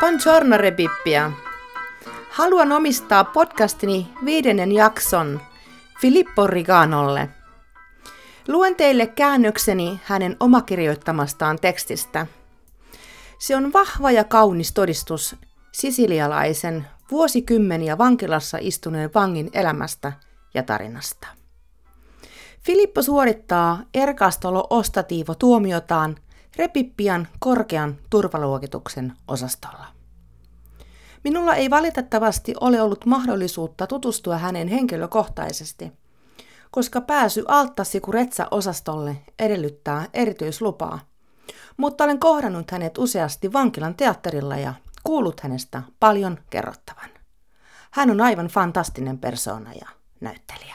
Buongiorno Rebibbia. Haluan omistaa podcastini 5. jakson Filippo Riganolle. Luen teille käännökseni hänen omakirjoittamastaan tekstistä. Se on vahva ja kaunis todistus sisilialaisen vuosikymmeniä vankilassa istuneen vangin elämästä ja tarinasta. Filippo suorittaa Ergastolo Ostativo tuomiotaan Rebibbian korkean turvaluokituksen osastolla. Minulla ei valitettavasti ole ollut mahdollisuutta tutustua häneen henkilökohtaisesti, koska pääsy alttasikuretsä-osastolle edellyttää erityislupaa, mutta olen kohdannut hänet useasti vankilan teatterilla ja kuullut hänestä paljon kerrottavan. Hän on aivan fantastinen persoona ja näyttelijä.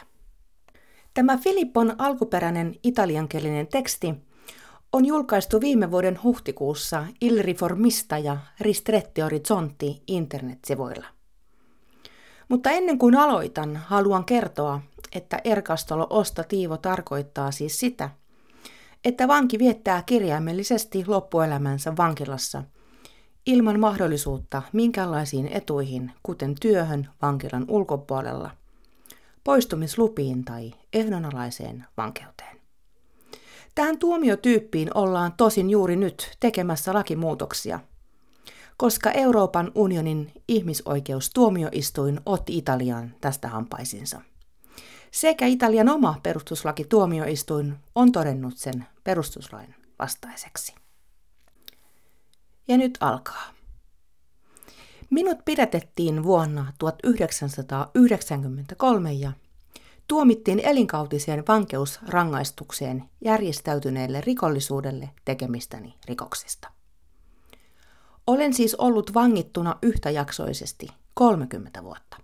Tämä Filippon alkuperäinen italiankielinen teksti on julkaistu viime vuoden huhtikuussa Il Riformista ja Ristretti Orizontti internetsivuilla. Mutta ennen kuin aloitan, haluan kertoa, että Ergastolo Ostativo tarkoittaa siis sitä, että vanki viettää kirjaimellisesti loppuelämänsä vankilassa ilman mahdollisuutta minkäänlaisiin etuihin, kuten työhön vankilan ulkopuolella, poistumislupiin tai ehdonalaiseen vankeuteen. Tähän tuomiotyyppiin ollaan tosin juuri nyt tekemässä lakimuutoksia, koska Euroopan unionin ihmisoikeustuomioistuin otti Italian tästä hampaisinsa. Sekä Italian oma perustuslakituomioistuin on todennut sen perustuslain vastaiseksi. Ja nyt alkaa. Minut pidätettiin vuonna 1993 ja tuomittiin elinkautiseen vankeusrangaistukseen järjestäytyneelle rikollisuudelle tekemistäni rikoksista. Olen siis ollut vangittuna yhtäjaksoisesti 30 vuotta.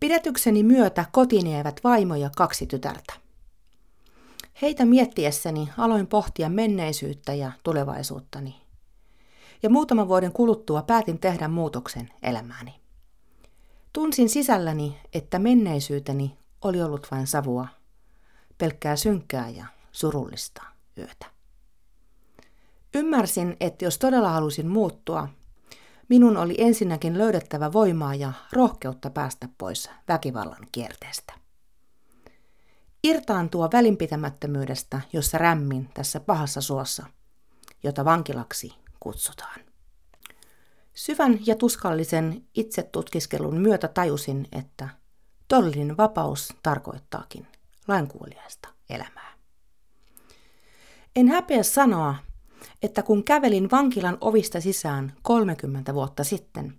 Pidätykseni myötä kotiin jäivät vaimo ja 2 tytärtä. Heitä miettiessäni aloin pohtia menneisyyttä ja tulevaisuuttani. Ja muutaman vuoden kuluttua päätin tehdä muutoksen elämääni. Tunsin sisälläni, että menneisyyteni oli ollut vain savua, pelkkää synkkää ja surullista yötä. Ymmärsin, että jos todella halusin muuttua, minun oli ensinnäkin löydettävä voimaa ja rohkeutta päästä pois väkivallan kierteestä. Irtaantua välinpitämättömyydestä, jossa rämmin tässä pahassa suossa, jota vankilaksi kutsutaan. Syvän ja tuskallisen itsetutkiskelun myötä tajusin, että todellinen vapaus tarkoittaakin lainkuuliaista elämää. En häpeä sanoa, että kun kävelin vankilan ovista sisään 30 vuotta sitten,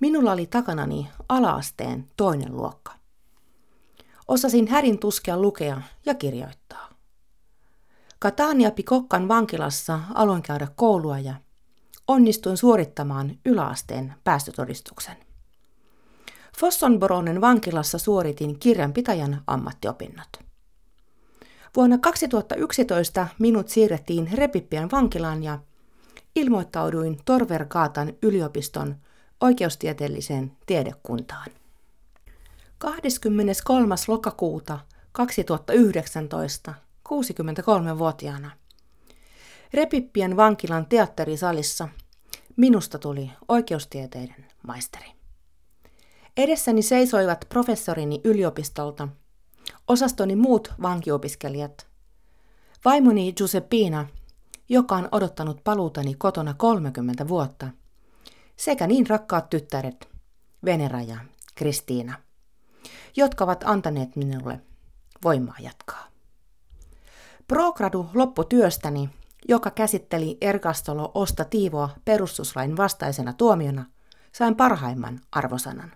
minulla oli takanani ala-asteen 2. luokka. Osasin hädin tuskia lukea ja kirjoittaa. Catania Bicoccan vankilassa aloin käydä koulua ja onnistuin suorittamaan yläasteen päästötodistuksen. Fossanboronen vankilassa suoritin kirjanpitäjän ammattiopinnot. Vuonna 2011 minut siirrettiin Rebibbian vankilaan ja ilmoittauduin Tor Vergatan yliopiston oikeustieteelliseen tiedekuntaan. 23. lokakuuta 2019, 63-vuotiaana, Rebibbian vankilan teatterisalissa minusta tuli oikeustieteiden maisteri. Edessäni seisoivat professorini yliopistolta, osastoni muut vankiopiskelijat, vaimoni Giuseppina, joka on odottanut paluutani kotona 30 vuotta, sekä niin rakkaat tyttäret Venera ja Kristiina, jotka ovat antaneet minulle voimaa jatkaa. Progradu lopputyöstäni, joka käsitteli Ergastolo Ostativoa perustuslain vastaisena tuomiona, sain parhaimman arvosanan.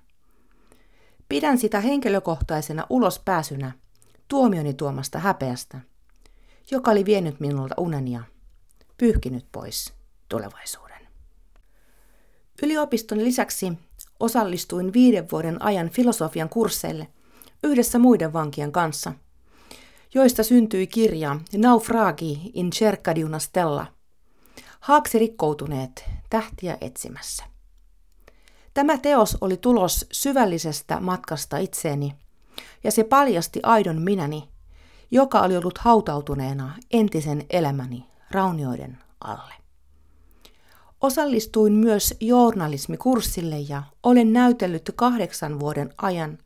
Pidän sitä henkilökohtaisena ulospääsynä tuomioni tuomasta häpeästä, joka oli vienyt minulta unen ja pyyhkinyt pois tulevaisuuden. Yliopiston lisäksi osallistuin 5 vuoden ajan filosofian kursseille yhdessä muiden vankien kanssa, joista syntyi kirja Naufragi in cerca di una stella, haaksi rikkoutuneet tähtiä etsimässä. Tämä teos oli tulos syvällisestä matkasta itseeni, ja se paljasti aidon minäni, joka oli ollut hautautuneena entisen elämäni raunioiden alle. Osallistuin myös journalismikurssille ja olen näytellyt 8 vuoden ajan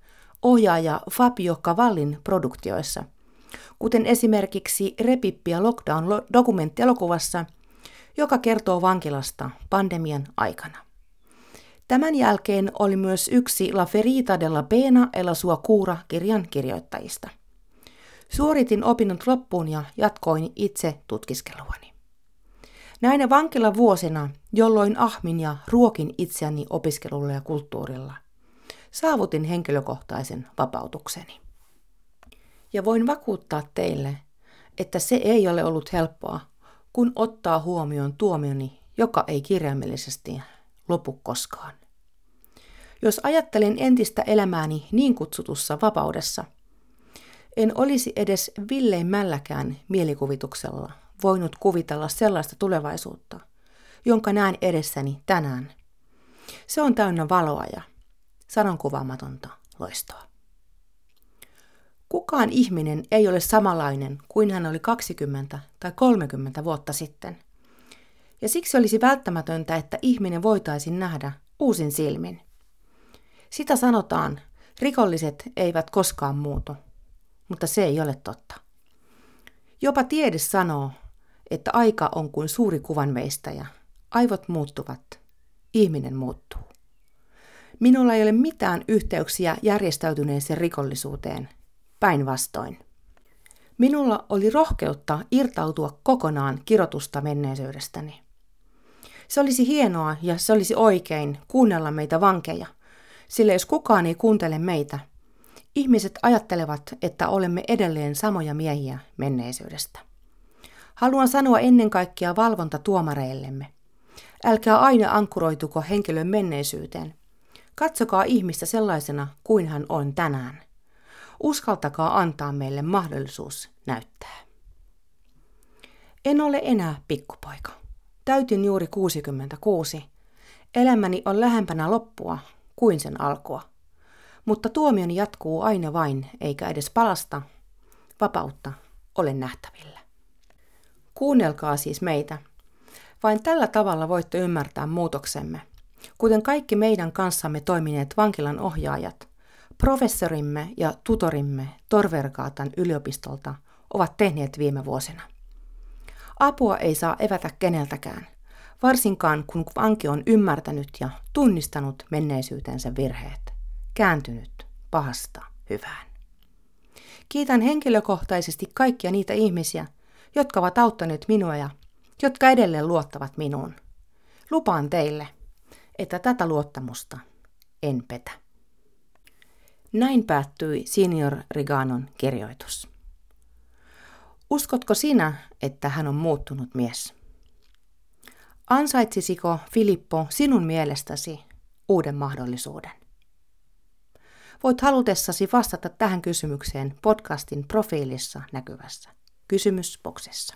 ohjaaja Fabio Cavallin produktioissa, kuten esimerkiksi Rebibbia Lockdown-dokumenttielokuvassa, joka kertoo vankilasta pandemian aikana. Tämän jälkeen oli myös yksi La ferita della pena e la sua cura -kirjan kirjoittajista. Suoritin opinnot loppuun ja jatkoin itse tutkiskeluani. Näinä vankilavuosina, jolloin ahmin ja ruokin itseäni opiskelulla ja kulttuurilla, saavutin henkilökohtaisen vapautukseni. Ja voin vakuuttaa teille, että se ei ole ollut helppoa, kun ottaa huomioon tuomioni, joka ei kirjaimellisesti lopu koskaan. Jos ajattelen entistä elämääni niin kutsutussa vapaudessa, en olisi edes villeimälläkään mielikuvituksella voinut kuvitella sellaista tulevaisuutta, jonka näen edessäni tänään. Se on täynnä valoa ja sanankuvaamatonta loistoa. Kukaan ihminen ei ole samanlainen kuin hän oli 20 tai 30 vuotta sitten. Ja siksi olisi välttämätöntä, että ihminen voitaisiin nähdä uusin silmin. Sitä sanotaan, rikolliset eivät koskaan muutu, mutta se ei ole totta. Jopa tiede sanoo, että aika on kuin suuri kuvanveistäjä. Aivot muuttuvat, ihminen muuttuu. Minulla ei ole mitään yhteyksiä järjestäytyneeseen rikollisuuteen, päinvastoin. Minulla oli rohkeutta irtautua kokonaan kirotusta menneisyydestäni. Se olisi hienoa ja se olisi oikein kuunnella meitä vankeja, sillä jos kukaan ei kuuntele meitä, ihmiset ajattelevat, että olemme edelleen samoja miehiä menneisyydestä. Haluan sanoa ennen kaikkea valvontatuomareillemme. Älkää aina ankkuroituko henkilön menneisyyteen. Katsokaa ihmistä sellaisena kuin hän on tänään. Uskaltakaa antaa meille mahdollisuus näyttää. En ole enää pikkupoika. Täytin juuri 66. Elämäni on lähempänä loppua kuin sen alkua. Mutta tuomioni jatkuu aina vain, eikä edes palasta, vapautta ole nähtävillä. Kuunnelkaa siis meitä. Vain tällä tavalla voitte ymmärtää muutoksemme, kuten kaikki meidän kanssamme toimineet vankilan ohjaajat, professorimme ja tutorimme Tor Vergatan yliopistolta ovat tehneet viime vuosina. Apua ei saa evätä keneltäkään, varsinkaan kun vanki on ymmärtänyt ja tunnistanut menneisyytensä virheet. Kääntynyt pahasta hyvään. Kiitän henkilökohtaisesti kaikkia niitä ihmisiä, jotka ovat auttaneet minua ja jotka edelleen luottavat minuun. Lupaan teille, että tätä luottamusta en petä. Näin päättyi senior Riganon kirjoitus. Uskotko sinä, että hän on muuttunut mies? Ansaitsisiko Filippo sinun mielestäsi uuden mahdollisuuden? Voit halutessasi vastata tähän kysymykseen podcastin profiilissa näkyvässä kysymysboksissa.